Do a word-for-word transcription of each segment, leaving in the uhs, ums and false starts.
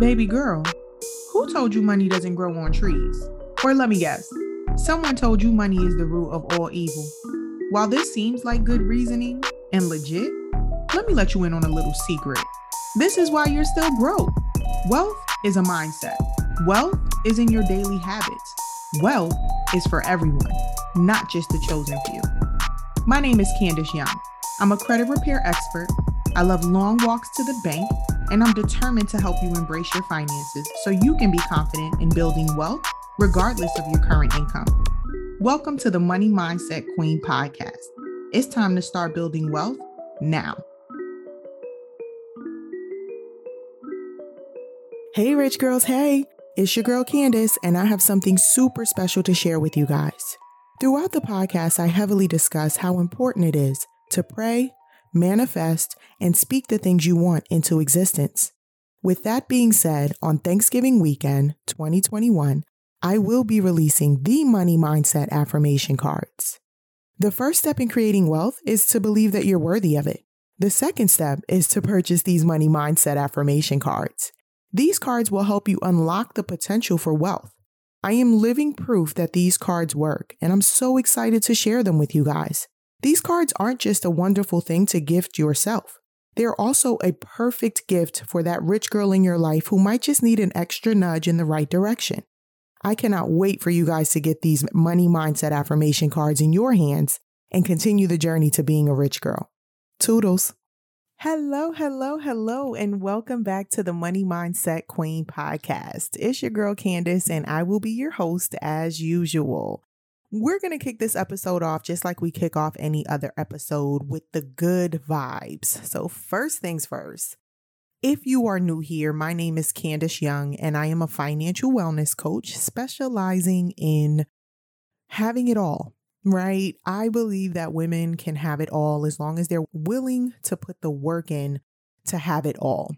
Baby girl, who told you money doesn't grow on trees? Or let me guess, someone told you money is the root of all evil. While this seems like good reasoning and legit, let me let you in on a little secret. This is why you're still broke. Wealth is a mindset. Wealth is in your daily habits. Wealth is for everyone, not just the chosen few. My name is Candace Young. I'm a credit repair expert. I love long walks to the bank, and I'm determined to help you embrace your finances so you can be confident in building wealth regardless of your current income. Welcome to the Money Mindset Queen podcast. It's time to start building wealth now. Hey, rich girls. Hey, it's your girl Candace, and I have something super special to share with you guys. Throughout the podcast, I heavily discuss how important it is to pray, manifest, and speak the things you want into existence. With that being said, on Thanksgiving weekend twenty twenty-one, I will be releasing the Money Mindset Affirmation Cards. The first step in creating wealth is to believe that you're worthy of it. The second step is to purchase these Money Mindset Affirmation Cards. These cards will help you unlock the potential for wealth. I am living proof that these cards work, and I'm so excited to share them with you guys. These cards aren't just a wonderful thing to gift yourself. They're also a perfect gift for that rich girl in your life who might just need an extra nudge in the right direction. I cannot wait for you guys to get these Money Mindset Affirmation Cards in your hands and continue the journey to being a rich girl. Toodles. Hello, hello, hello, and welcome back to the Money Mindset Queen podcast. It's your girl Candace, and I will be your host as usual. We're going to kick this episode off just like we kick off any other episode, with the good vibes. So first things first, if you are new here, my name is Candace Young, and I am a financial wellness coach specializing in having it all, right? I believe that women can have it all as long as they're willing to put the work in to have it all.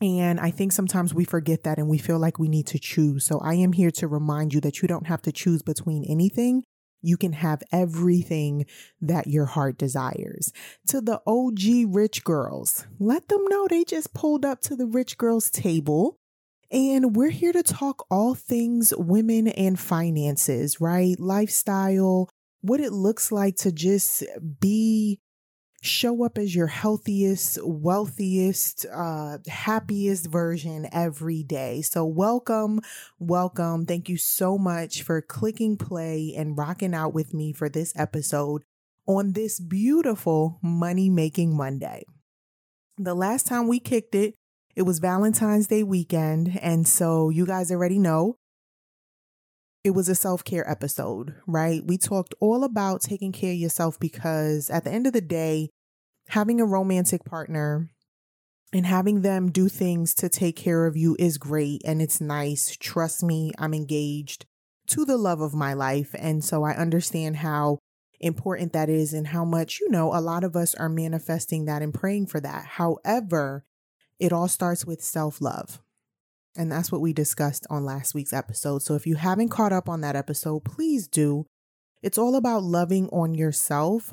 And I think sometimes we forget that and we feel like we need to choose. So I am here to remind you that you don't have to choose between anything. You can have everything that your heart desires. To the O G rich girls, let them know they just pulled up to the rich girls table, and we're here to talk all things women and finances, right? Lifestyle, what it looks like to just be show up as your healthiest, wealthiest, uh, happiest version every day. So welcome, welcome. Thank you so much for clicking play and rocking out with me for this episode on this beautiful Money Making Monday. The last time we kicked it, it was Valentine's Day weekend. And so you guys already know it was a self-care episode, right? We talked all about taking care of yourself, because at the end of the day, having a romantic partner and having them do things to take care of you is great and it's nice. Trust me, I'm engaged to the love of my life. And so I understand how important that is and how much, you know, a lot of us are manifesting that and praying for that. However, it all starts with self-love. And that's what we discussed on last week's episode. So if you haven't caught up on that episode, please do. It's all about loving on yourself.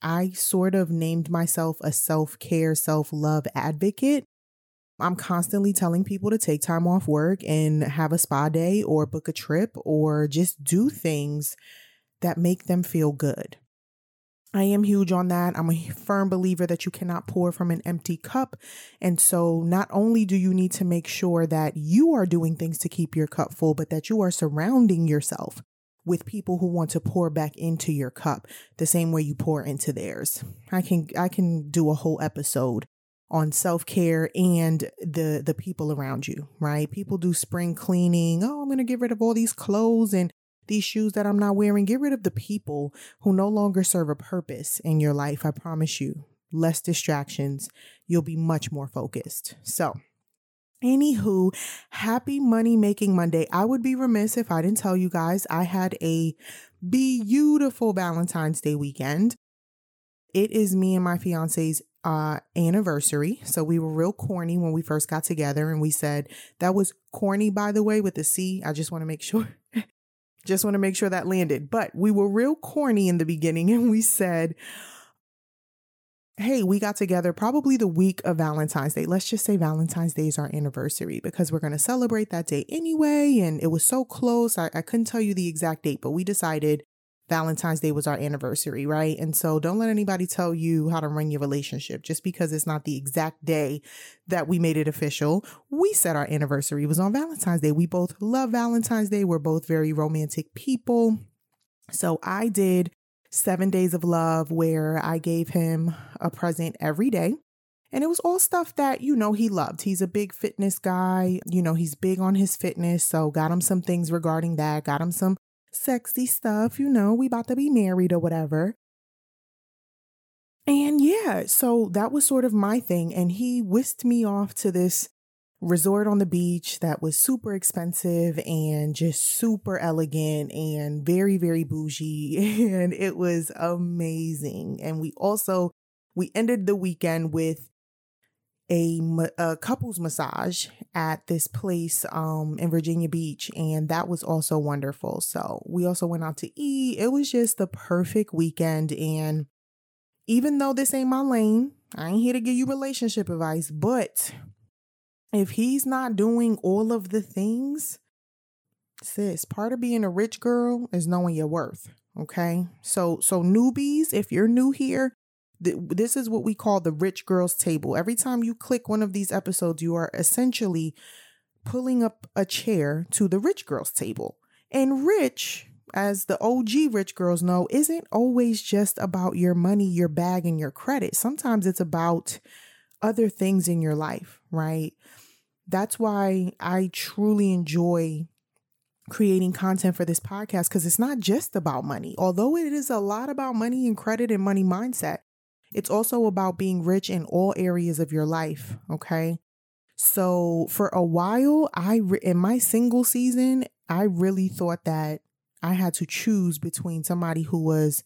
I sort of named myself a self-care, self-love advocate. I'm constantly telling people to take time off work and have a spa day or book a trip or just do things that make them feel good. I am huge on that. I'm a firm believer that you cannot pour from an empty cup. And so not only do you need to make sure that you are doing things to keep your cup full, but that you are surrounding yourself with people who want to pour back into your cup the same way you pour into theirs. I can I can do a whole episode on self-care and the the people around you, right? People do spring cleaning. Oh, I'm going to get rid of all these clothes and these shoes that I'm not wearing. Get rid of the people who no longer serve a purpose in your life. I promise you, less distractions. You'll be much more focused. So, anywho, happy Money Making Monday. I would be remiss if I didn't tell you guys I had a beautiful Valentine's Day weekend. It is me and my fiance's uh, anniversary. So we were real corny when we first got together, and we said that was corny, by the way, with a C. I just want to make sure. Just want to make sure that landed. But we were real corny in the beginning, and we said, hey, we got together probably the week of Valentine's Day. Let's just say Valentine's Day is our anniversary because we're going to celebrate that day anyway. And it was so close. I, I couldn't tell you the exact date, but we decided Valentine's Day was our anniversary, right? And so don't let anybody tell you how to run your relationship just because it's not the exact day that we made it official. We said our anniversary was on Valentine's Day. We both love Valentine's Day. We're both very romantic people. So I did seven days of love where I gave him a present every day. And it was all stuff that, you know, he loved. He's a big fitness guy. You know, he's big on his fitness. So got him some things regarding that. Got him some sexy stuff, you know, we about to be married or whatever. And yeah, so that was sort of my thing. And he whisked me off to this resort on the beach that was super expensive and just super elegant and very, very bougie. And it was amazing. And we also, we ended the weekend with A, a couples massage at this place um, in Virginia Beach. And that was also wonderful. So we also went out to eat. It was just the perfect weekend. And even though this ain't my lane, I ain't here to give you relationship advice, but if he's not doing all of the things, sis, part of being a rich girl is knowing your worth. Okay. So, so newbies, if you're new here, this is what we call the rich girls table. Every time you click one of these episodes, you are essentially pulling up a chair to the rich girls table. And rich, as the O G rich girls know, isn't always just about your money, your bag, and your credit. Sometimes it's about other things in your life, right? That's why I truly enjoy creating content for this podcast, because it's not just about money. Although it is a lot about money and credit and money mindset, it's also about being rich in all areas of your life. Okay. So for a while, I, re- in my single season, I really thought that I had to choose between somebody who was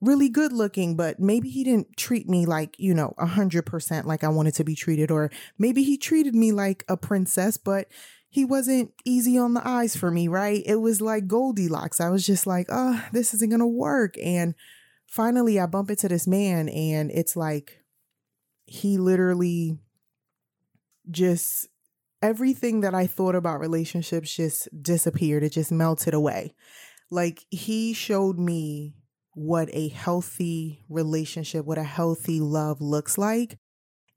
really good looking, but maybe he didn't treat me like, you know, a hundred percent like I wanted to be treated, or maybe he treated me like a princess, but he wasn't easy on the eyes for me. Right. It was like Goldilocks. I was just like, oh, this isn't going to work. And finally, I bump into this man, and it's like he literally just everything that I thought about relationships just disappeared. It just melted away. Like, he showed me what a healthy relationship, what a healthy love looks like.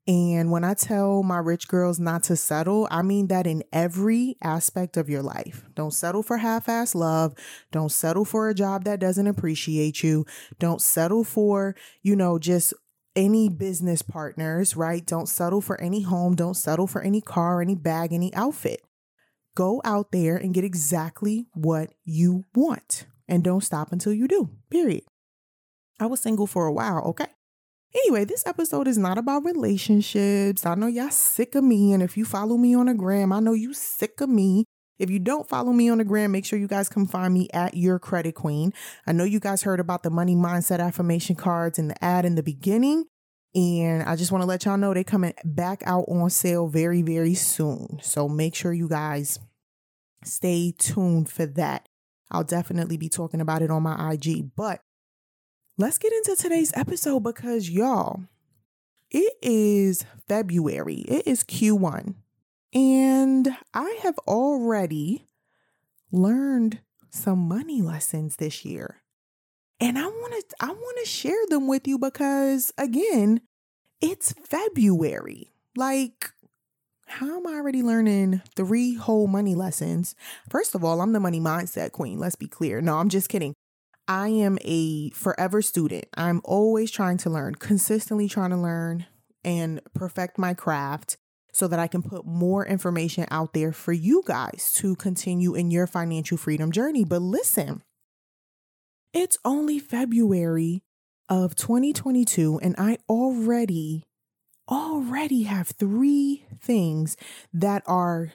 And when I tell my rich girls not to settle, I mean that in every aspect of your life. Don't settle for half-ass love. Don't settle for a job that doesn't appreciate you. Don't settle for, you know, just any business partners, right? Don't settle for any home. Don't settle for any car, any bag, any outfit. Go out there and get exactly what you want. And don't stop until you do, period. I was single for a while, okay? Anyway, this episode is not about relationships. I know y'all sick of me. And if you follow me on the gram, I know you sick of me. If you don't follow me on the gram, make sure you guys come find me at Your Credit Queen. I know you guys heard about the Money Mindset Affirmation Cards and the ad in the beginning. And I just want to let y'all know they're coming back out on sale very, very soon. So make sure you guys stay tuned for that. I'll definitely be talking about it on my I G, but let's get into today's episode because, y'all, it is February. It is Q one. And I have already learned some money lessons this year. And I want to I want to share them with you because, again, it's February. Like, how am I already learning three whole money lessons? First of all, I'm the money mindset queen. Let's be clear. No, I'm just kidding. I am a forever student. I'm always trying to learn, consistently trying to learn and perfect my craft so that I can put more information out there for you guys to continue in your financial freedom journey. But listen, it's only February of twenty twenty-two, and I already, already have three things that are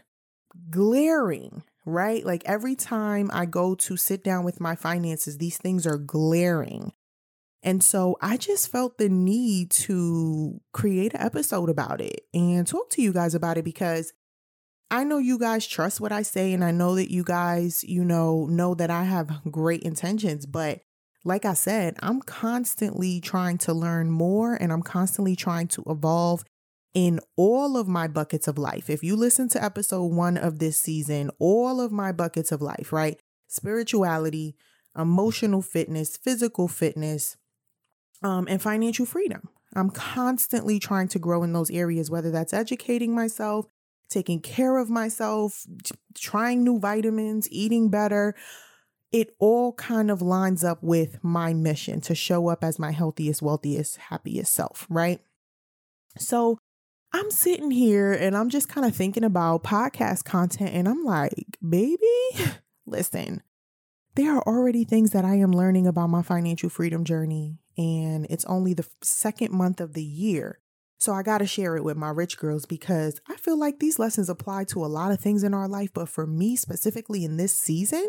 glaring. Right? Like, every time I go to sit down with my finances, these things are glaring. And so I just felt the need to create an episode about it and talk to you guys about it because I know you guys trust what I say. And I know that you guys, you know, know that I have great intentions, but like I said, I'm constantly trying to learn more and I'm constantly trying to evolve in all of my buckets of life. If you listen to episode one of this season, all of my buckets of life, right? Spirituality, emotional fitness, physical fitness, um, and financial freedom. I'm constantly trying to grow in those areas, whether that's educating myself, taking care of myself, t- trying new vitamins, eating better. It all kind of lines up with my mission to show up as my healthiest, wealthiest, happiest self, right? So I'm sitting here and I'm just kind of thinking about podcast content and I'm like, baby, listen, there are already things that I am learning about my financial freedom journey and it's only the second month of the year. So I got to share it with my rich girls because I feel like these lessons apply to a lot of things in our life. But for me specifically in this season,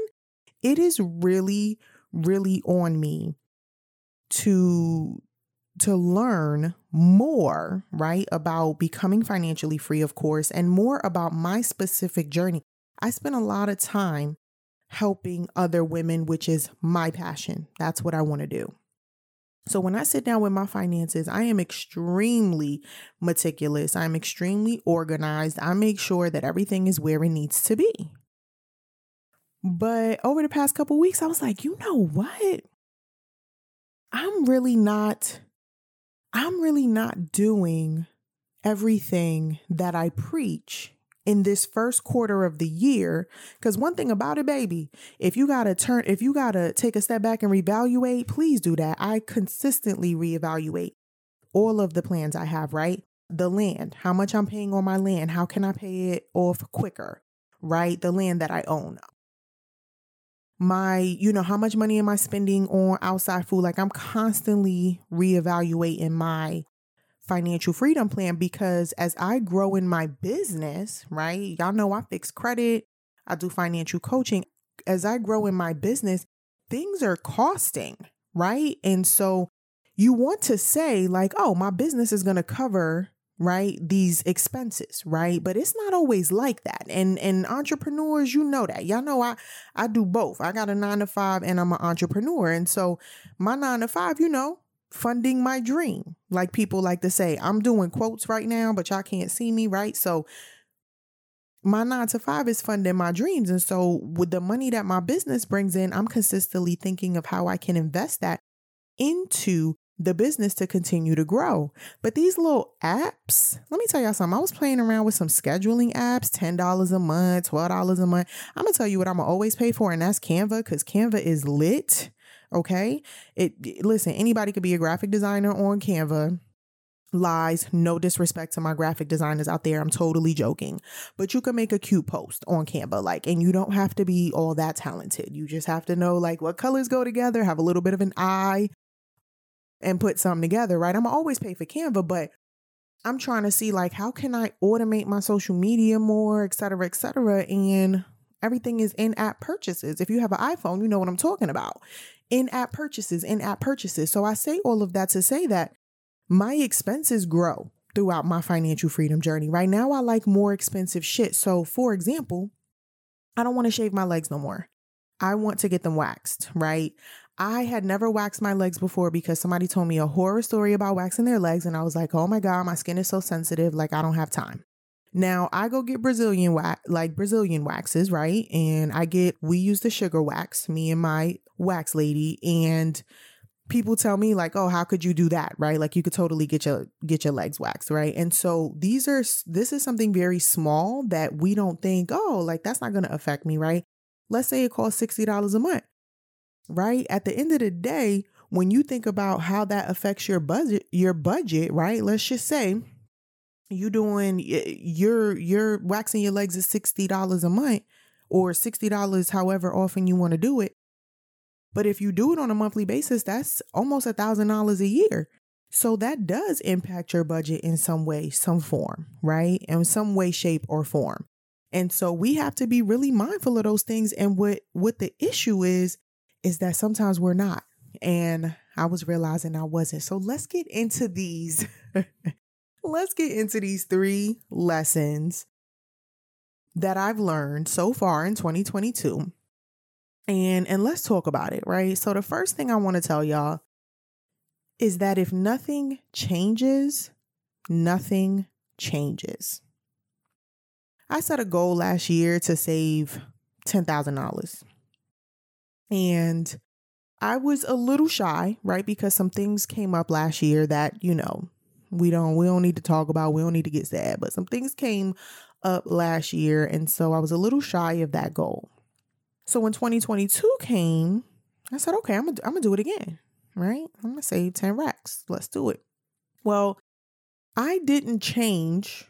it is really, really on me to, to learn more, right, about becoming financially free, of course, and more about my specific journey. I spend a lot of time helping other women, which is my passion. That's what I want to do. So when I sit down with my finances, I am extremely meticulous. I'm extremely organized. I make sure that everything is where it needs to be. But over the past couple of weeks, I was like, you know what? I'm really not, I'm really not doing everything that I preach in this first quarter of the year. Because one thing about it, baby, if you gotta turn, if you gotta take a step back and reevaluate, please do that. I consistently reevaluate all of the plans I have, right? The land, how much I'm paying on my land, how can I pay it off quicker, right? The land that I own. My, you know, how much money am I spending on outside food? Like I'm constantly reevaluating my financial freedom plan because as I grow in my business, right? Y'all know I fix credit. I do financial coaching. As I grow in my business, things are costing, right? And so you want to say like, oh, my business is going to cover, right, these expenses, right? But it's not always like that. And and entrepreneurs, you know that. Y'all know I, I do both. I got a nine to five and I'm an entrepreneur. And so my nine to five, you know, funding my dream. Like people like to say, I'm doing quotes right now, but y'all can't see me, right? So my nine to five is funding my dreams. And so with the money that my business brings in, I'm consistently thinking of how I can invest that into the business to continue to grow. But these little apps, let me tell y'all something. I was playing around with some scheduling apps, ten dollars a month, twelve dollars a month. I'm going to tell you what I'm going to always pay for. And that's Canva because Canva is lit. Okay. It, listen, anybody could be a graphic designer on Canva. Lies. No disrespect to my graphic designers out there. I'm totally joking, but you can make a cute post on Canva, like, and you don't have to be all that talented. You just have to know like what colors go together, have a little bit of an eye, and put something together, right? I'm always pay for Canva, but I'm trying to see like, how can I automate my social media more, et cetera, et cetera. And everything is in-app purchases. If you have an iPhone, you know what I'm talking about. In-app purchases, in-app purchases. So I say all of that to say that my expenses grow throughout my financial freedom journey. Right now, I like more expensive shit. So for example, I don't want to shave my legs no more. I want to get them waxed, right? I had never waxed my legs before because somebody told me a horror story about waxing their legs. And I was like, oh my God, my skin is so sensitive. Like I don't have time. Now I go get Brazilian wax, like Brazilian waxes, right? And I get, we use the sugar wax, me and my wax lady. And people tell me like, oh, how could you do that? Right? Like you could totally get your, get your legs waxed. Right. And so these are, this is something very small that we don't think, oh, like that's not going to affect me. Right. Let's say it costs sixty dollars a month. Right. At the end of the day, when you think about how that affects your budget, your budget, right? Let's just say you doing your, your waxing your legs is sixty dollars a month or sixty dollars, however often you want to do it. But if you do it on a monthly basis, that's almost a thousand dollars a year. So that does impact your budget in some way, some form, right? In some way, shape or form. And so we have to be really mindful of those things. And what, what the issue is, is that sometimes we're not. And I was realizing I wasn't. So let's get into these. Let's get into these three lessons that I've learned so far in twenty twenty-two and and let's talk about it, right? So the first thing I want to tell y'all is that if nothing changes, nothing changes. I set a goal last year to save ten thousand dollars. And I was a little shy, right? Because some things came up last year that, you know, we don't we don't need to talk about, we don't need to get sad, but some things came up last year, and so I was a little shy of that goal. So when twenty twenty-two came, I said, okay, I'm gonna I'm gonna do it again, right? I'm gonna save ten racks. Let's do it. Well, I didn't change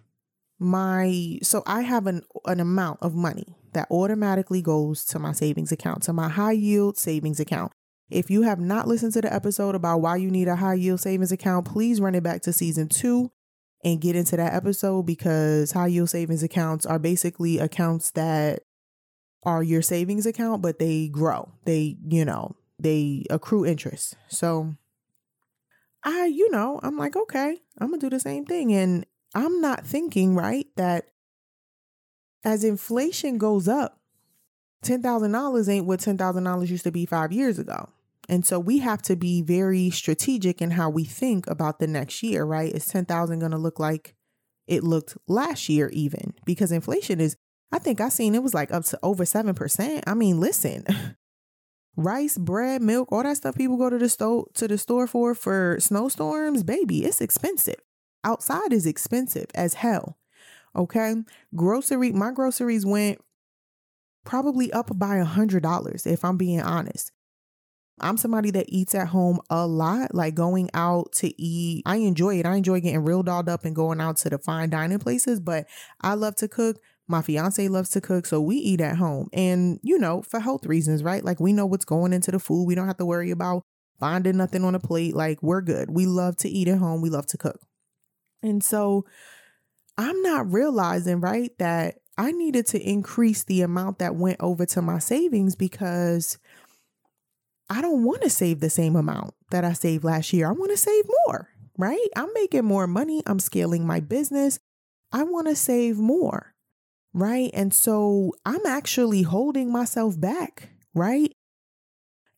my, so I have an an amount of money that automatically goes to my savings account, to my high yield savings account. If you have not listened to the episode about why you need a high yield savings account, please run it back to season two and get into that episode, because high yield savings accounts are basically accounts that are your savings account, but they grow. They, you know, they accrue interest. So I, you know, I'm like, okay, I'm gonna do the same thing. And I'm not thinking, right, that as inflation goes up, ten thousand dollars ain't what ten thousand dollars used to be five years ago. And so we have to be very strategic in how we think about the next year, right? Is ten thousand going to look like it looked last year even? Because inflation is, I think I seen it was like up to over seven percent. I mean, listen, rice, bread, milk, all that stuff people go to the store to the store for, for snowstorms, baby, it's expensive. Outside is expensive as hell. Okay. Grocery, my groceries went probably up by a hundred dollars. If I'm being honest, I'm somebody that eats at home a lot, like going out to eat. I enjoy it. I enjoy getting real dolled up and going out to the fine dining places, but I love to cook. My fiance loves to cook. So we eat at home, and, you know, for health reasons, right? Like we know what's going into the food. We don't have to worry about finding nothing on a plate. Like we're good. We love to eat at home. We love to cook. And so I'm not realizing, right, that I needed to increase the amount that went over to my savings, because I don't want to save the same amount that I saved last year. I want to save more, right? I'm making more money. I'm scaling my business. I want to save more, right? And so I'm actually holding myself back, right?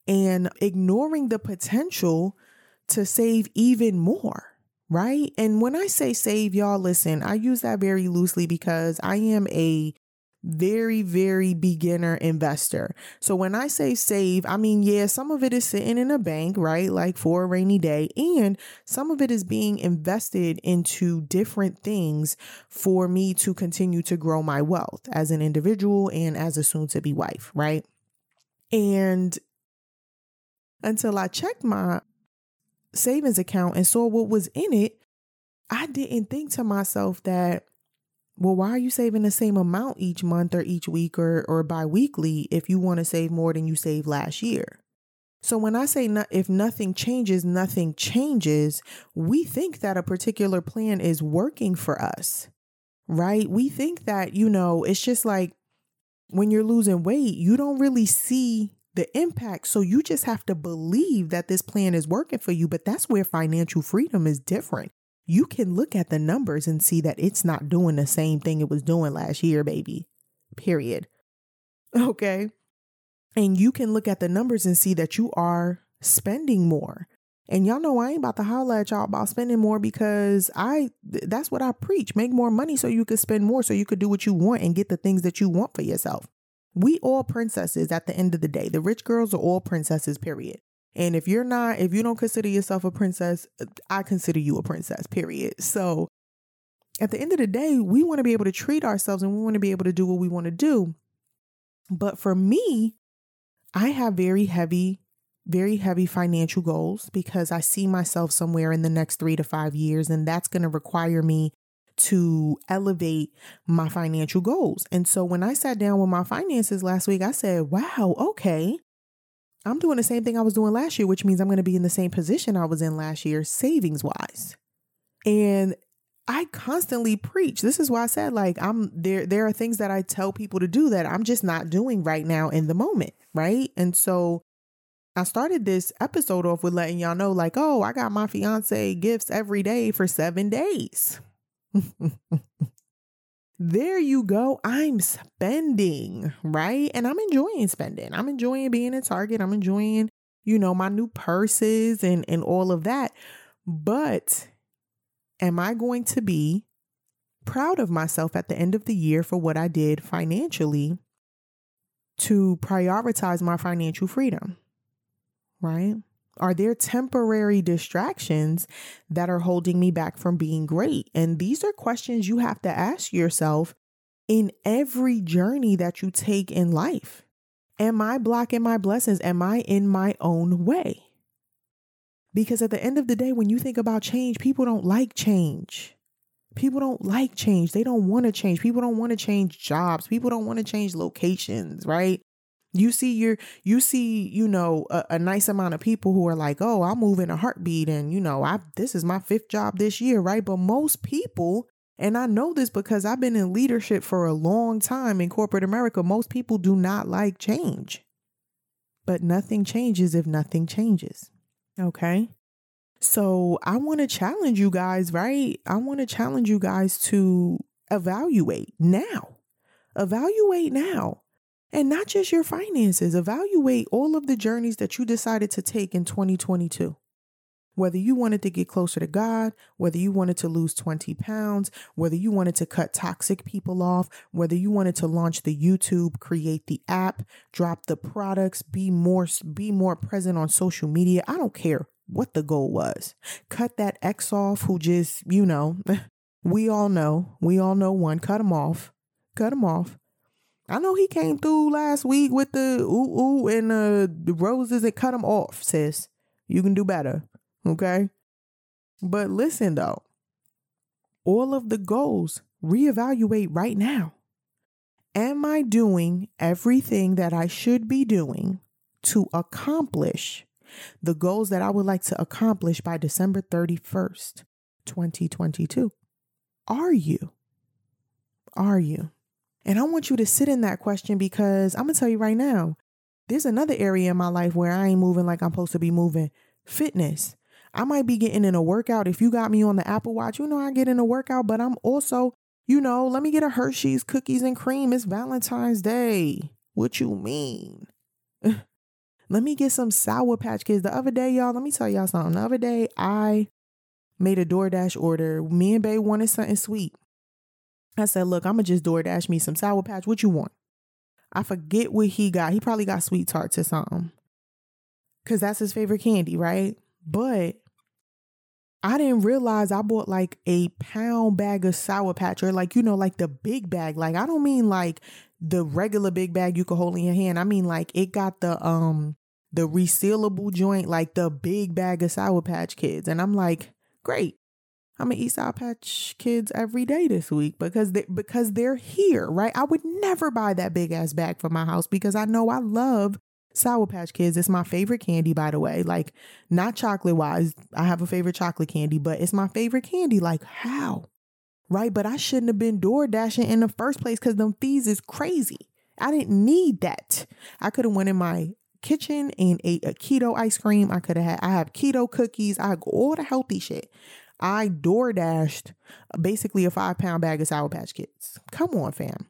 And ignoring the potential to save even more. Right. And when I say save, y'all, listen, I use that very loosely because I am a very, very beginner investor. So when I say save, I mean, yeah, some of it is sitting in a bank, right? Like for a rainy day. And some of it is being invested into different things for me to continue to grow my wealth as an individual and as a soon to be wife. Right. And until I checked my savings account and saw what was in it, I didn't think to myself that, well, why are you saving the same amount each month or each week or, or bi-weekly if you want to save more than you saved last year? So when I say no, if nothing changes, nothing changes, we think that a particular plan is working for us, right? We think that, you know, it's just like when you're losing weight, you don't really see the impact. So you just have to believe that this plan is working for you. But that's where financial freedom is different. You can look at the numbers and see that it's not doing the same thing it was doing last year, baby. Period. Okay. And you can look at the numbers and see that you are spending more. And y'all know I ain't about to holler at y'all about spending more, because I, th- that's what I preach. Make more money so you could spend more, so you could do what you want and get the things that you want for yourself. We all princesses at the end of the day. The rich girls are all princesses, period. And if you're not, if you don't consider yourself a princess, I consider you a princess, period. So at the end of the day, we want to be able to treat ourselves, and we want to be able to do what we want to do. But for me, I have very heavy, very heavy financial goals, because I see myself somewhere in the next three to five years, and that's going to require me to elevate my financial goals. And so when I sat down with my finances last week, I said, wow, okay, I'm doing the same thing I was doing last year, which means I'm going to be in the same position I was in last year, savings wise. And I constantly preach. This is why I said, like, I'm there. There are things that I tell people to do that I'm just not doing right now in the moment. Right. And so I started this episode off with letting y'all know, like, oh, I got my fiance gifts every day for seven days. there you go. I'm spending, right? And I'm enjoying spending. I'm enjoying being at Target. I'm enjoying, you know, my new purses and, and all of that. But am I going to be proud of myself at the end of the year for what I did financially to prioritize my financial freedom, right? Are there temporary distractions that are holding me back from being great? And these are questions you have to ask yourself in every journey that you take in life. Am I blocking my blessings? Am I in my own way? Because at the end of the day, when you think about change, people don't like change. People don't like change. They don't want to change. People don't want to change jobs. People don't want to change locations, right? You see your, you see, you know, a, a nice amount of people who are like, oh, I'll move in a heartbeat. And, you know, I this is my fifth job this year, right? But most people, and I know this because I've been in leadership for a long time in corporate America, most people do not like change. But nothing changes if nothing changes. Okay. So I want to challenge you guys, right? I want to challenge you guys to evaluate now, evaluate now, and not just your finances, evaluate all of the journeys that you decided to take in twenty twenty-two. Whether you wanted to get closer to God, whether you wanted to lose twenty pounds, whether you wanted to cut toxic people off, whether you wanted to launch the YouTube, create the app, drop the products, be more, be more present on social media. I don't care what the goal was. Cut that ex off who just, you know, we all know, we all know one, cut him off, cut him off. I know he came through last week with the ooh, ooh and uh, the roses and cut him off, sis. You can do better. Okay. But listen, though, all of the goals, reevaluate right now. Am I doing everything that I should be doing to accomplish the goals that I would like to accomplish by December thirty-first, twenty twenty-two? Are you? Are you? And I want you to sit in that question, because I'm going to tell you right now, there's another area in my life where I ain't moving like I'm supposed to be moving. Fitness. I might be getting in a workout. If you got me on the Apple Watch, you know I get in a workout, but I'm also, you know, let me get a Hershey's cookies and cream. It's Valentine's Day. What you mean? Let me get some Sour Patch Kids. The other day, y'all, let me tell y'all something. The other day, I made a DoorDash order. Me and bae wanted something sweet. I said, look, I'm going to just DoorDash me some Sour Patch. What you want? I forget what he got. He probably got Sweet Tarts or something, because that's his favorite candy, right? But I didn't realize I bought like a pound bag of Sour Patch, or like, you know, like the big bag. Like, I don't mean like the regular big bag you could hold in your hand. I mean, like, it got the, um, the resealable joint, like the big bag of Sour Patch Kids. And I'm like, great. I'm going to eat Sour Patch Kids every day this week because they, because they're here, right? I would never buy that big ass bag for my house because I know I love Sour Patch Kids. It's my favorite candy, by the way. Like, not chocolate wise. I have a favorite chocolate candy, but it's my favorite candy. Like, how? Right? But I shouldn't have been door dashing in the first place, because them thieves is crazy. I didn't need that. I could have went in my kitchen and ate a keto ice cream. I could have had, I have keto cookies. I have all the healthy shit. I door dashed basically a five pound bag of Sour Patch Kids. Come on, fam.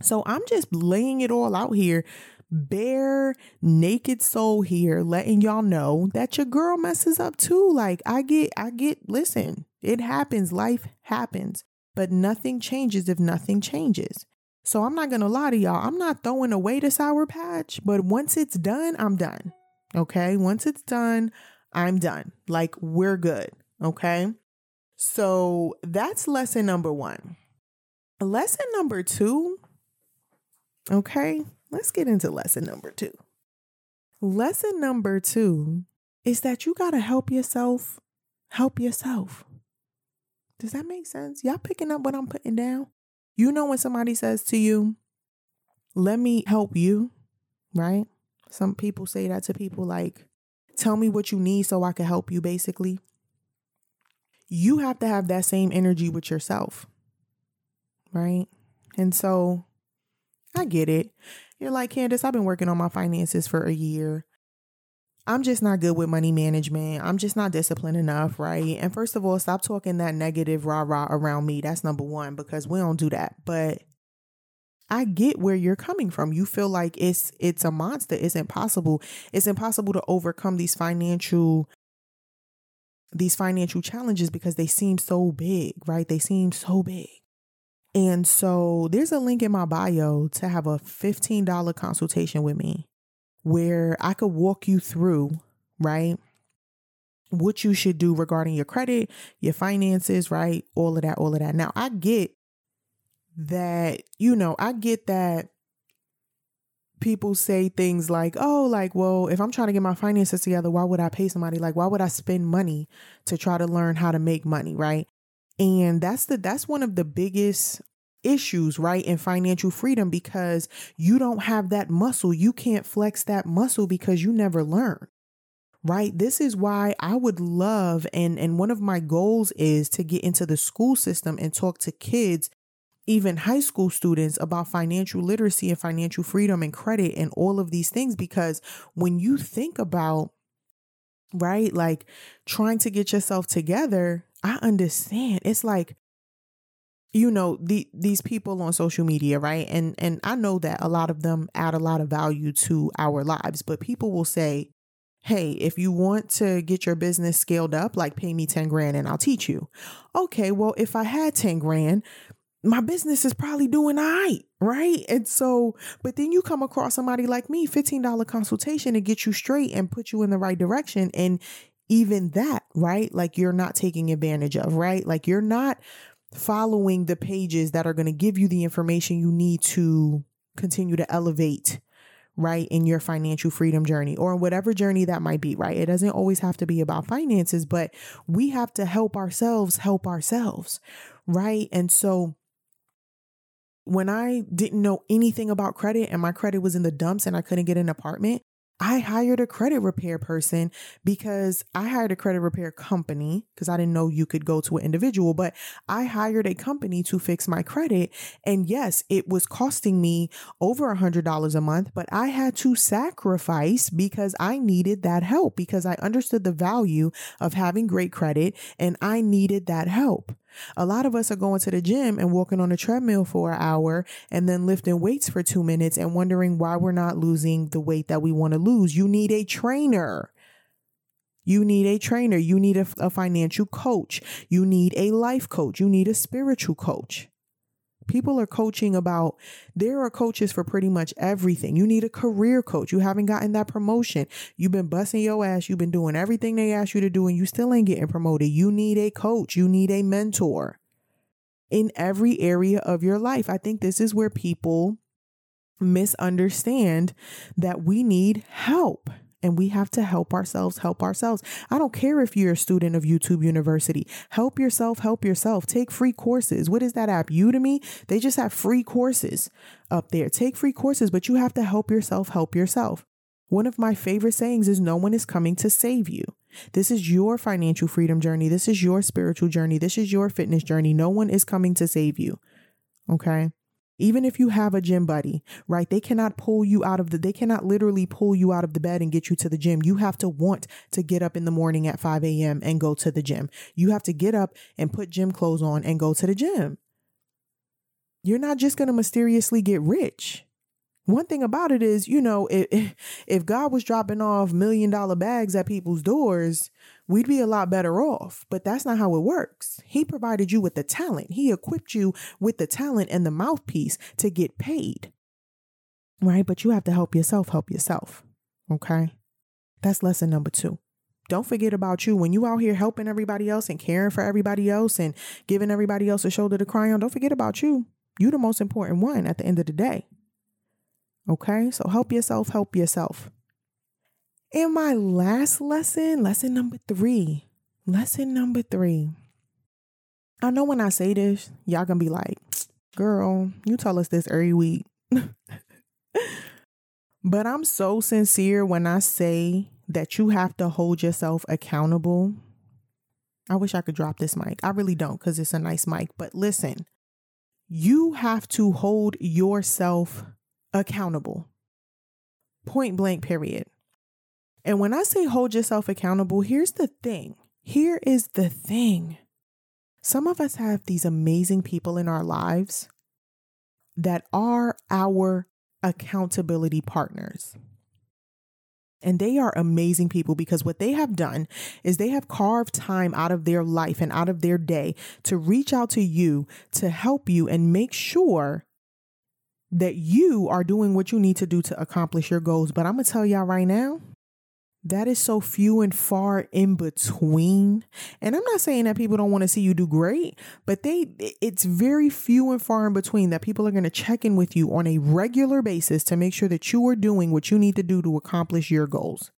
So I'm just laying it all out here. Bare naked soul here, letting y'all know that your girl messes up too. Like, I get, I get, listen, it happens. Life happens, but nothing changes if nothing changes. So I'm not going to lie to y'all. I'm not throwing away the Sour Patch, but once it's done, I'm done. Okay. Once it's done, I'm done. Like, we're good. Okay. So that's lesson number one. Lesson number two. Okay. Let's get into lesson number two. Lesson number two is that you got to help yourself, help yourself. Does that make sense? Y'all picking up what I'm putting down? You know, when somebody says to you, let me help you, right? Some people say that to people, like, tell me what you need so I can help you, basically. You have to have that same energy with yourself, right? And so I get it. You're like, Candace, I've been working on my finances for a year. I'm just not good with money management. I'm just not disciplined enough, right? And first of all, stop talking that negative rah-rah around me. That's number one, because we don't do that. But I get where you're coming from. You feel like it's it's a monster. It's impossible. It's impossible to overcome these financial these financial challenges because they seem so big, right? They seem so big. And so there's a link in my bio to have a fifteen dollars consultation with me where I could walk you through, right, what you should do regarding your credit, your finances, right, all of that, all of that. Now, I get that, you know, I get that people say things like, oh, like, well, if I'm trying to get my finances together, why would I pay somebody? Like, why would I spend money to try to learn how to make money, right? And that's the that's one of the biggest issues, right, in financial freedom, because you don't have that muscle. You can't flex that muscle because you never learn, right? This is why I would love, and, and one of my goals is to get into the school system and talk to kids, even high school students, about financial literacy and financial freedom and credit and all of these things. Because when you think about, right, like trying to get yourself together, I understand. It's like, you know, the, these people on social media, right? And, and I know that a lot of them add a lot of value to our lives, but people will say, hey, if you want to get your business scaled up, like pay me ten grand and I'll teach you. Okay. Well, if I had ten grand, my business is probably doing all right, right? And so, but then you come across somebody like me, fifteen dollars consultation to get you straight and put you in the right direction. And even that, right? Like you're not taking advantage of, right? Like you're not following the pages that are going to give you the information you need to continue to elevate, right, in your financial freedom journey or whatever journey that might be, right? It doesn't always have to be about finances, but we have to help ourselves help ourselves, right? And so when I didn't know anything about credit and my credit was in the dumps and I couldn't get an apartment, I hired a credit repair person because I hired a credit repair company because I didn't know you could go to an individual, but I hired a company to fix my credit. And yes, it was costing me over one hundred dollars a month, but I had to sacrifice because I needed that help because I understood the value of having great credit and I needed that help. A lot of us are going to the gym and walking on a treadmill for an hour and then lifting weights for two minutes and wondering why we're not losing the weight that we want to lose. You need a trainer. You need a trainer. You need a, a financial coach. You need a life coach. You need a spiritual coach. People are coaching about, there are coaches for pretty much everything. You need a career coach. You haven't gotten that promotion. You've been busting your ass. You've been doing everything they asked you to do and you still ain't getting promoted. You need a coach. You need a mentor in every area of your life. I think this is where people misunderstand that we need help. And we have to help ourselves, help ourselves. I don't care if you're a student of YouTube University. Help yourself, help yourself. Take free courses. What is that app? Udemy? They just have free courses up there. Take free courses, but you have to help yourself, help yourself. One of my favorite sayings is no one is coming to save you. This is your financial freedom journey. This is your spiritual journey. This is your fitness journey. No one is coming to save you. Okay? Even if you have a gym buddy, right, they cannot pull you out of the, they cannot literally pull you out of the bed and get you to the gym. You have to want to get up in the morning at five a.m. and go to the gym. You have to get up and put gym clothes on and go to the gym. You're not just going to mysteriously get rich. One thing about it is, you know, if, if God was dropping off million dollar bags at people's doors, we'd be a lot better off. But that's not how it works. He provided you with the talent. He equipped you with the talent and the mouthpiece to get paid. Right? But you have to help yourself, help yourself. Okay? That's lesson number two. Don't forget about you. When you out here helping everybody else and caring for everybody else and giving everybody else a shoulder to cry on, don't forget about you. You're the most important one at the end of the day. Okay, so help yourself, help yourself. And my last lesson, lesson number three, lesson number three. I know when I say this, y'all gonna be like, girl, you tell us this every week. But I'm so sincere when I say that you have to hold yourself accountable. I wish I could drop this mic. I really don't because it's a nice mic. But listen, you have to hold yourself accountable. Accountable. Point blank, period. And when I say hold yourself accountable, here's the thing. Here is the thing. Some of us have these amazing people in our lives that are our accountability partners. And they are amazing people because what they have done is they have carved time out of their life and out of their day to reach out to you, to help you and make sure that you are doing what you need to do to accomplish your goals. But I'm going to tell y'all right now, that is so few and far in between. And I'm not saying that people don't want to see you do great, but they it's very few and far in between that people are going to check in with you on a regular basis to make sure that you are doing what you need to do to accomplish your goals.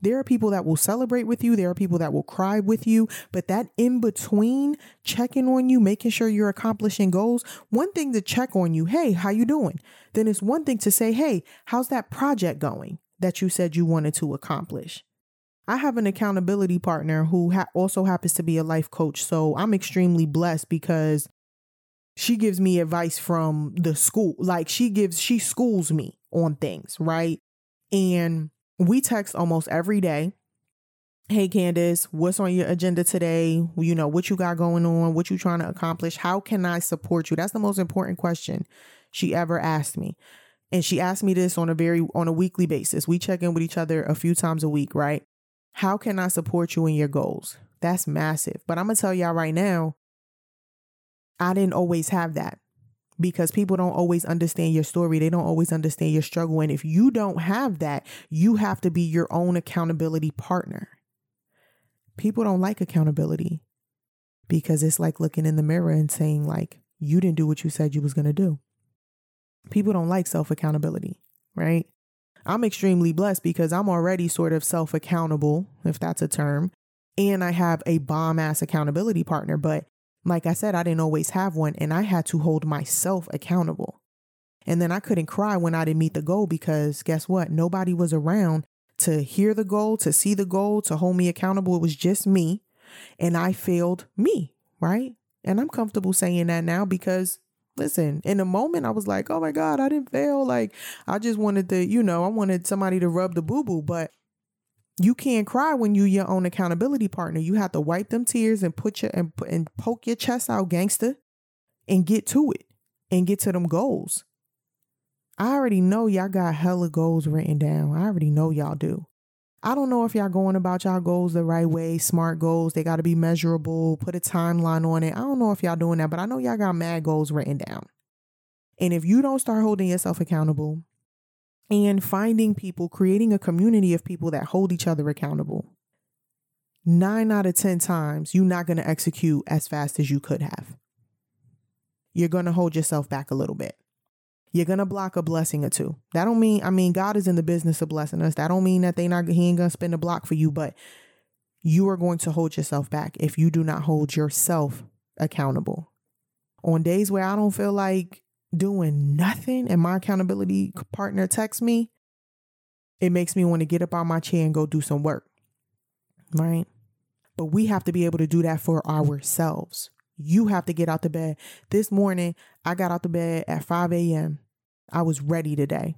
There are people that will celebrate with you. There are people that will cry with you. But that in between, checking on you, making sure you're accomplishing goals. One thing to check on you. Hey, how you doing? Then it's one thing to say, hey, how's that project going that you said you wanted to accomplish? I have an accountability partner who ha- also happens to be a life coach. So I'm extremely blessed because she gives me advice from the school. Like she gives, she schools me on things, right? And we text almost every day. Hey, Candace, what's on your agenda today? You know, what you got going on? What you trying to accomplish? How can I support you? That's the most important question she ever asked me. And she asked me this on a very on a weekly basis. We check in with each other a few times a week, right? How can I support you in your goals? That's massive. But I'm going to tell y'all right now, I didn't always have that because people don't always understand your story. They don't always understand your struggle. And if you don't have that, you have to be your own accountability partner. People don't like accountability because it's like looking in the mirror and saying like, you didn't do what you said you was going to do. People don't like self-accountability, right? I'm extremely blessed because I'm already sort of self-accountable, if that's a term, and I have a bomb-ass accountability partner. But like I said, I didn't always have one, and I had to hold myself accountable. And then I couldn't cry when I didn't meet the goal because guess what? Nobody was around to hear the goal, to see the goal, to hold me accountable. It was just me, and I failed me, right? And I'm comfortable saying that now because listen, in the moment I was like, oh my God, I didn't fail. Like I just wanted to, you know, I wanted somebody to rub the boo-boo, but you can't cry when you your own accountability partner. You have to wipe them tears and put your, and, and poke your chest out, gangster, and get to it and get to them goals. I already know y'all got hella goals written down. I already know y'all do. I don't know if y'all going about y'all goals the right way, smart goals. They got to be measurable, put a timeline on it. I don't know if y'all doing that, but I know y'all got mad goals written down. And if you don't start holding yourself accountable and finding people, creating a community of people that hold each other accountable, nine out of ten times, you're not going to execute as fast as you could have. You're going to hold yourself back a little bit. You're going to block a blessing or two. That don't mean, I mean, God is in the business of blessing us. That don't mean that they not, he ain't going to spend a block for you, but you are going to hold yourself back if you do not hold yourself accountable. On days where I don't feel like doing nothing and my accountability partner texts me, it makes me want to get up out my chair and go do some work, right? But we have to be able to do that for ourselves. You have to get out the bed. This morning, I got out the bed at five a.m. I was ready today.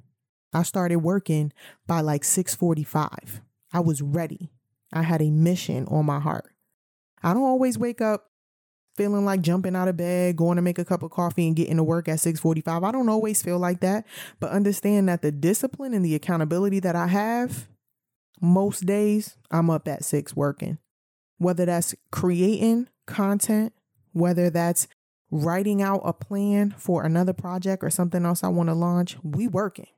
I started working by like six forty-five. I was ready. I had a mission on my heart. I don't always wake up feeling like jumping out of bed, going to make a cup of coffee and getting to work at six forty-five. I don't always feel like that, but understand that the discipline and the accountability that I have, most days I'm up at six working, whether that's creating content, whether that's writing out a plan for another project or something else I want to launch, we working.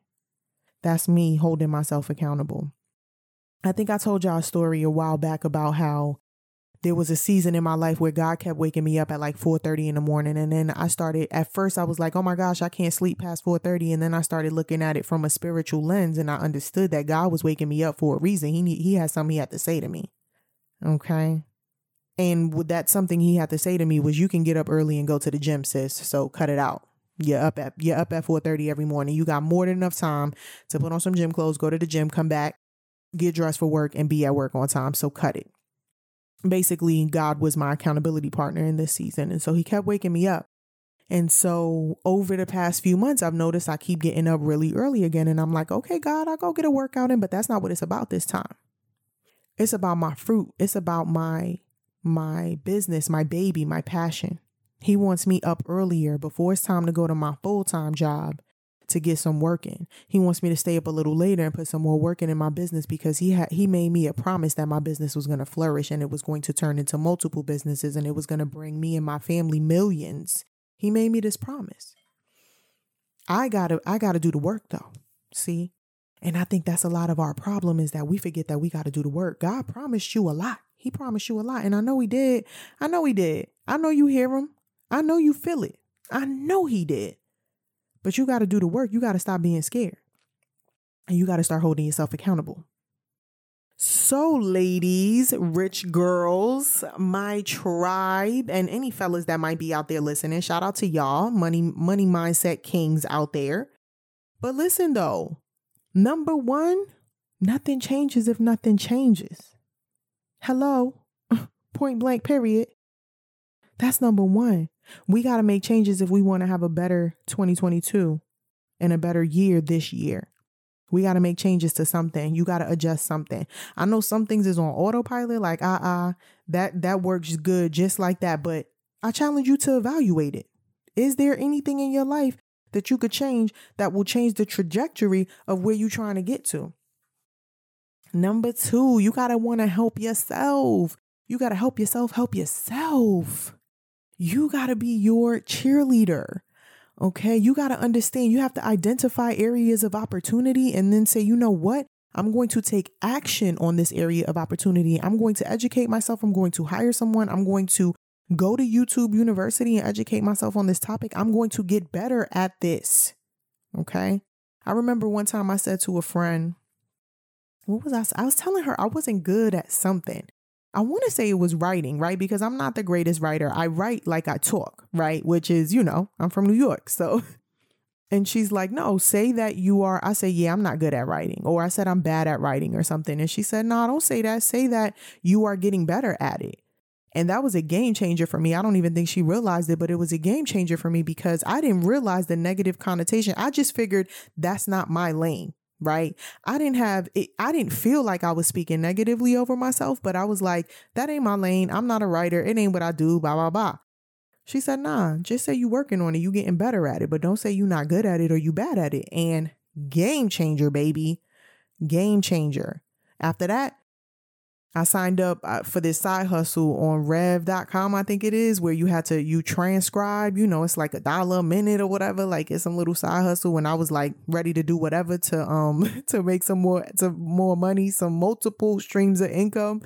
That's me holding myself accountable. I think I told y'all a story a while back about how there was a season in my life where God kept waking me up at like four thirty in the morning. And then I started, at first I was like, oh my gosh, I can't sleep past four thirty. And then I started looking at it from a spiritual lens and I understood that God was waking me up for a reason. He need, he had something he had to say to me. Okay. And with that, something he had to say to me was, you can get up early and go to the gym, sis. So cut it out. You're up at you're up at four thirty every morning. You got more than enough time to put on some gym clothes, go to the gym, come back, get dressed for work and be at work on time. So cut it. Basically, God was my accountability partner in this season. And so he kept waking me up. And so over the past few months, I've noticed I keep getting up really early again. And I'm like, okay, God, I'll go get a workout in. But that's not what it's about this time. It's about my fruit. It's about my my business, my baby, my passion. He wants me up earlier before it's time to go to my full-time job to get some work in. He wants me to stay up a little later and put some more work in in my business, because he had he made me a promise that my business was going to flourish and it was going to turn into multiple businesses and it was going to bring me and my family millions. He made me this promise. I gotta, I gotta do the work though. See? And I think that's a lot of our problem, is that we forget that we gotta do the work. God promised you a lot. He promised you a lot. And I know he did. I know he did. I know you hear him. I know you feel it. I know he did. But you gotta do the work. You gotta stop being scared. And you gotta start holding yourself accountable. So ladies, rich girls, my tribe, and any fellas that might be out there listening, shout out to y'all, money, money mindset kings out there. But listen though, number one, nothing changes if nothing changes. Hello, point blank, period. That's number one. We got to make changes if we want to have a better twenty twenty-two and a better year this year. We got to make changes to something. You got to adjust something. I know some things is on autopilot, like, uh-uh, that, that works good just like that. But I challenge you to evaluate it. Is there anything in your life that you could change that will change the trajectory of where you're trying to get to? Number two, you got to want to help yourself. You got to help yourself, help yourself. You got to be your cheerleader. Okay, you got to understand, you have to identify areas of opportunity and then say, you know what, I'm going to take action on this area of opportunity. I'm going to educate myself. I'm going to hire someone. I'm going to go to YouTube University and educate myself on this topic. I'm going to get better at this. Okay, I remember one time I said to a friend, what was I? I was telling her I wasn't good at something. I want to say it was writing, right? Because I'm not the greatest writer. I write like I talk, right? Which is, you know, I'm from New York. So, and she's like, no, say that you are. I say, yeah, I'm not good at writing. Or I said, I'm bad at writing or something. And she said, no, don't say that. Say that you are getting better at it. And that was a game changer for me. I don't even think she realized it, but it was a game changer for me because I didn't realize the negative connotation. I just figured that's not my lane. Right. I didn't have it. I didn't feel like I was speaking negatively over myself, but I was like, that ain't my lane. I'm not a writer. It ain't what I do. Blah, blah, blah. She said, nah, just say you working on it. You getting better at it, but don't say you not good at it or you bad at it. And game changer, baby. Game changer. After that, I signed up for this side hustle on rev dot com, I think it is, where you had to, you transcribe, you know, it's like a dollar a minute or whatever, like it's some little side hustle. And I was like ready to do whatever to, um, to make some more, to more money, some multiple streams of income.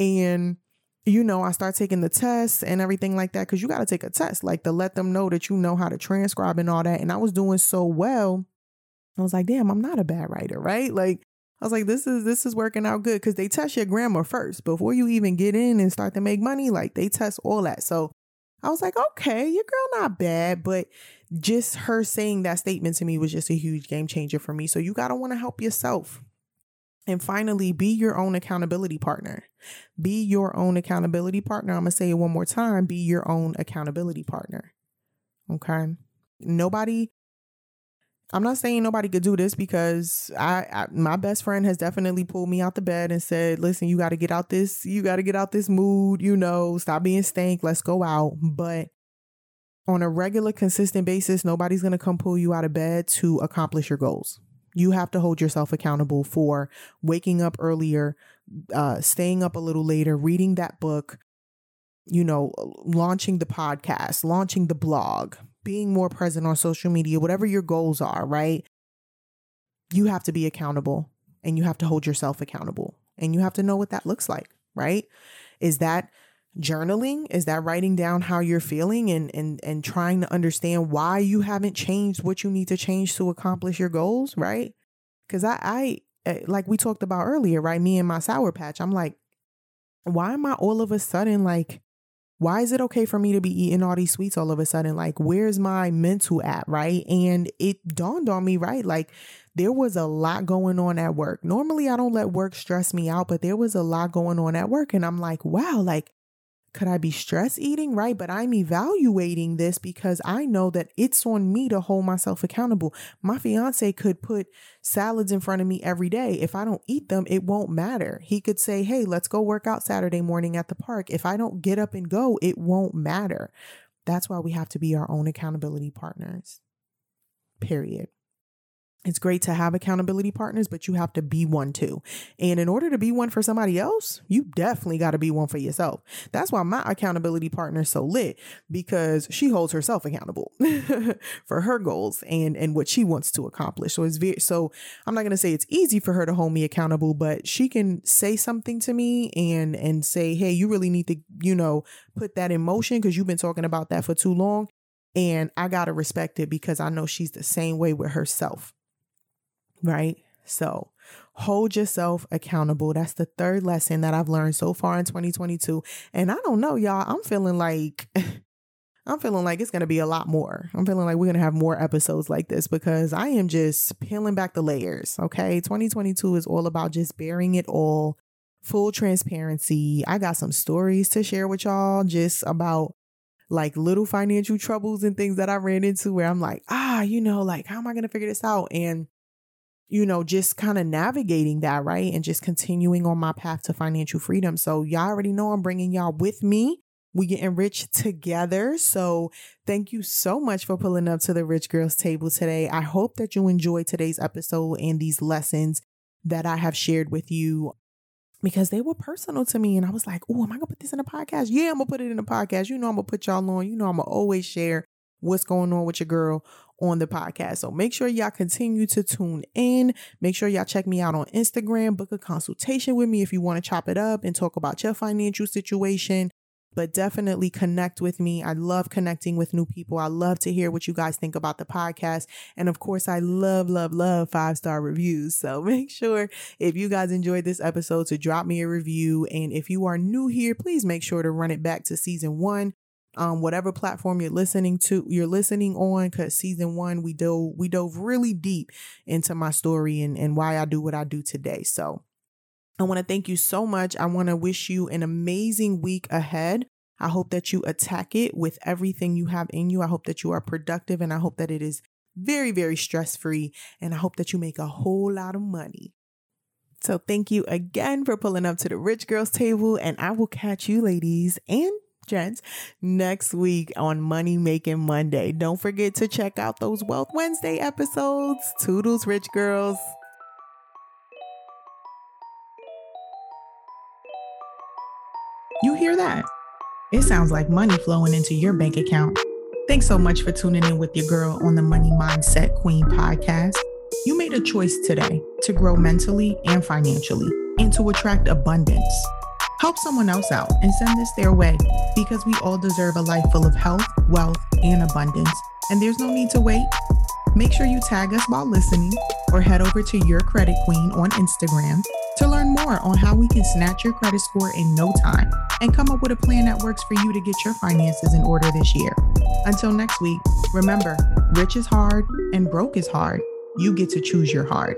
And, you know, I start taking the tests and everything like that. Cause you got to take a test, like to let them know that you know how to transcribe and all that. And I was doing so well. I was like, damn, I'm not a bad writer. Right. Like, I was like, this is this is working out good, because they test your grammar first before you even get in and start to make money. Like they test all that. So I was like, OK, your girl not bad. But just her saying that statement to me was just a huge game changer for me. So you got to want to help yourself. And finally, be your own accountability partner. Be your own accountability partner. I'm going to say it one more time. Be your own accountability partner. OK, nobody. I'm not saying nobody could do this, because I, I my best friend has definitely pulled me out the bed and said, listen, you got to get out this, you got to get out this mood, you know, stop being stank, let's go out. But on a regular, consistent basis, nobody's going to come pull you out of bed to accomplish your goals. You have to hold yourself accountable for waking up earlier, uh, staying up a little later, reading that book, you know, launching the podcast, launching the blog, being more present on social media, whatever your goals are, right? You have to be accountable, and you have to hold yourself accountable, and you have to know what that looks like, right? Is that journaling? Is that writing down how you're feeling and, and, and trying to understand why you haven't changed what you need to change to accomplish your goals, right? Because I, I, like we talked about earlier, right? Me and my Sour Patch, I'm like, why am I all of a sudden like, why is it okay for me to be eating all these sweets all of a sudden? Like, where's my mental at? Right. And it dawned on me, right? Like there was a lot going on at work. Normally I don't let work stress me out, but there was a lot going on at work. And I'm like, wow, like Could I be stress eating? Right. But I'm evaluating this because I know that it's on me to hold myself accountable. My fiance could put salads in front of me every day. If I don't eat them, it won't matter. He could say, hey, let's go work out Saturday morning at the park. If I don't get up and go, it won't matter. That's why we have to be our own accountability partners. Period. It's great to have accountability partners, but you have to be one too. And in order to be one for somebody else, you definitely got to be one for yourself. That's why my accountability partner is so lit, because she holds herself accountable for her goals and, and what she wants to accomplish. So it's very, so I'm not going to say it's easy for her to hold me accountable, but she can say something to me and, and say, hey, you really need to, you know, put that in motion because you've been talking about that for too long. And I got to respect it because I know she's the same way with herself. Right? So hold yourself accountable. That's the third lesson that I've learned so far in twenty twenty-two. And I don't know, y'all, I'm feeling like, I'm feeling like it's going to be a lot more. I'm feeling like we're going to have more episodes like this because I am just peeling back the layers. Okay. twenty twenty-two is all about just bearing it all, full transparency. I got some stories to share with y'all just about like little financial troubles and things that I ran into where I'm like, ah, you know, like, how am I going to figure this out? And you know, just kind of navigating that, right? And just continuing on my path to financial freedom. So y'all already know I'm bringing y'all with me. We getting rich together. So thank you so much for pulling up to the Rich Girls Table today. I hope that you enjoyed today's episode and these lessons that I have shared with you, because they were personal to me. And I was like, oh, am I going to put this in a podcast? Yeah, I'm going to put it in a podcast. You know, I'm going to put y'all on. You know, I'm going to always share what's going on with your girl on the podcast. So make sure y'all continue to tune in. Make sure y'all check me out on Instagram. Book a consultation with me if you want to chop it up and talk about your financial situation. But definitely connect with me. I love connecting with new people. I love to hear what you guys think about the podcast. And of course, I love, love, love five-star reviews. So make sure if you guys enjoyed this episode to drop me a review. And if you are new here, please make sure to run it back to season one. Um, whatever platform you're listening to, you're listening on, because season one, we dove, we dove really deep into my story and, and why I do what I do today. So I want to thank you so much. I want to wish you an amazing week ahead. I hope that you attack it with everything you have in you. I hope that you are productive, and I hope that it is very, very stress-free. And I hope that you make a whole lot of money. So thank you again for pulling up to the Rich Girls Table, and I will catch you ladies and gents next week on Money Making Monday. Don't forget to check out those Wealth Wednesday episodes. Toodles, Rich Girls. You hear that? It sounds like money flowing into your bank account. Thanks so much for tuning in with your girl on the Money Mindset Queen podcast. You made a choice today to grow mentally and financially and to attract abundance. Help someone else out and send this their way, because we all deserve a life full of health, wealth, and abundance. And there's no need to wait. Make sure you tag us while listening, or head over to Your Credit Queen on Instagram to learn more on how we can snatch your credit score in no time and come up with a plan that works for you to get your finances in order this year. Until next week, remember, rich is hard and broke is hard. You get to choose your hard.